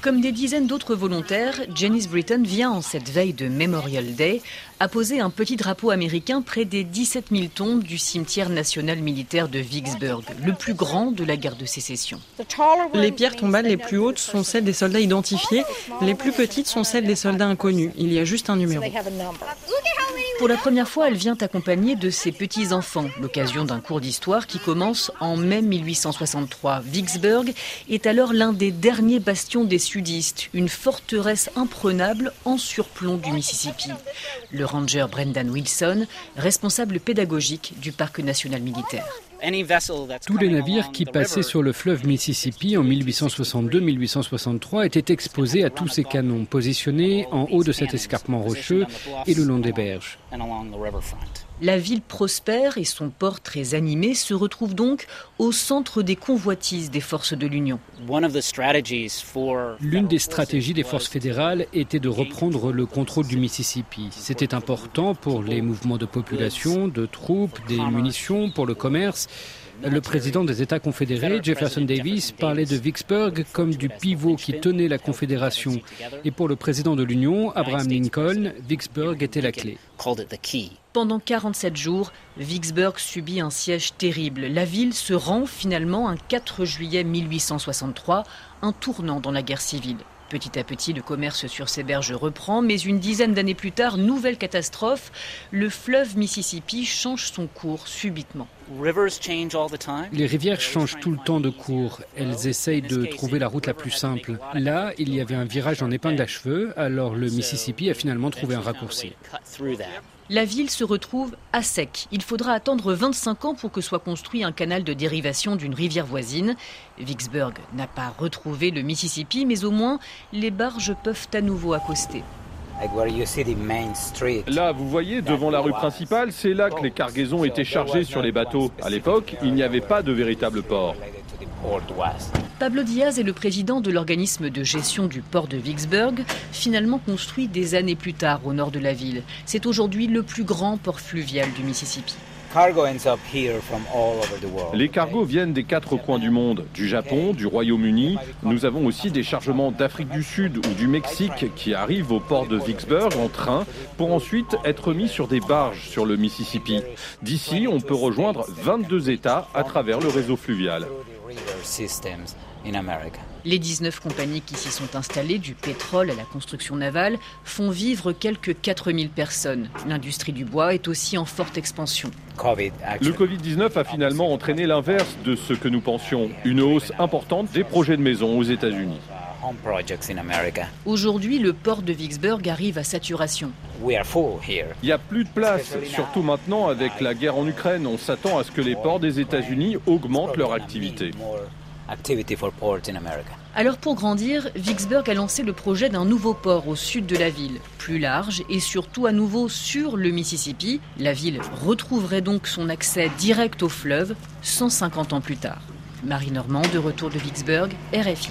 Comme des dizaines d'autres volontaires, Janice Britton vient en cette veille de Memorial Day à poser un petit drapeau américain près des 17 000 tombes du cimetière national militaire de Vicksburg, le plus grand de la guerre de Sécession. Les pierres tombales les plus hautes sont celles des soldats identifiés, les plus petites sont celles des soldats inconnus. Il y a juste un numéro. Pour la première fois, elle vient accompagnée de ses petits-enfants, l'occasion d'un cours d'histoire qui commence en mai 1863. Vicksburg est alors l'un des derniers bastions des sudistes, une forteresse imprenable en surplomb du Mississippi. Le ranger Brendan Wilson, responsable pédagogique du parc national militaire. Tous les navires qui passaient sur le fleuve Mississippi en 1862-1863 étaient exposés à tous ces canons, positionnés en haut de cet escarpement rocheux et le long des berges. La ville prospère et son port très animé se retrouvent donc au centre des convoitises des forces de l'Union. L'une des stratégies des forces fédérales était de reprendre le contrôle du Mississippi. C'était important pour les mouvements de population, de troupes, des munitions, pour le commerce. Le président des États confédérés, Jefferson Davis, parlait de Vicksburg comme du pivot qui tenait la Confédération. Et pour le président de l'Union, Abraham Lincoln, Vicksburg était la clé. Pendant 47 jours, Vicksburg subit un siège terrible. La ville se rend finalement un 4 juillet 1863, un tournant dans la guerre civile. Petit à petit, le commerce sur ces berges reprend, mais une dizaine d'années plus tard, nouvelle catastrophe, le fleuve Mississippi change son cours subitement. Les rivières changent tout le temps de cours. Elles essayent de trouver la route la plus simple. Là, il y avait un virage en épingle à cheveux, alors le Mississippi a finalement trouvé un raccourci. La ville se retrouve à sec. Il faudra attendre 25 ans pour que soit construit un canal de dérivation d'une rivière voisine. Vicksburg n'a pas retrouvé le Mississippi, mais au moins, les barges peuvent à nouveau accoster. Là, vous voyez, devant la rue principale, c'est là que les cargaisons étaient chargées sur les bateaux. À l'époque, il n'y avait pas de véritable port. Pablo Diaz est le président de l'organisme de gestion du port de Vicksburg, finalement construit des années plus tard au nord de la ville. C'est aujourd'hui le plus grand port fluvial du Mississippi. Les cargos viennent des 4 coins du monde, du Japon, du Royaume-Uni. Nous avons aussi des chargements d'Afrique du Sud ou du Mexique qui arrivent au port de Vicksburg en train pour ensuite être mis sur des barges sur le Mississippi. D'ici, on peut rejoindre 22 États à travers le réseau fluvial. Les 19 compagnies qui s'y sont installées, du pétrole à la construction navale, font vivre quelques 4000 personnes. L'industrie du bois est aussi en forte expansion. Le Covid-19 a finalement entraîné l'inverse de ce que nous pensions, une hausse importante des projets de maison aux États-Unis. Aujourd'hui, le port de Vicksburg arrive à saturation. Il n'y a plus de place, surtout maintenant avec la guerre en Ukraine. On s'attend à ce que les ports des États-Unis augmentent leur activité. Alors pour grandir, Vicksburg a lancé le projet d'un nouveau port au sud de la ville, plus large et surtout à nouveau sur le Mississippi. La ville retrouverait donc son accès direct au fleuve 150 ans plus tard. Marie Normand, de retour de Vicksburg, RFI.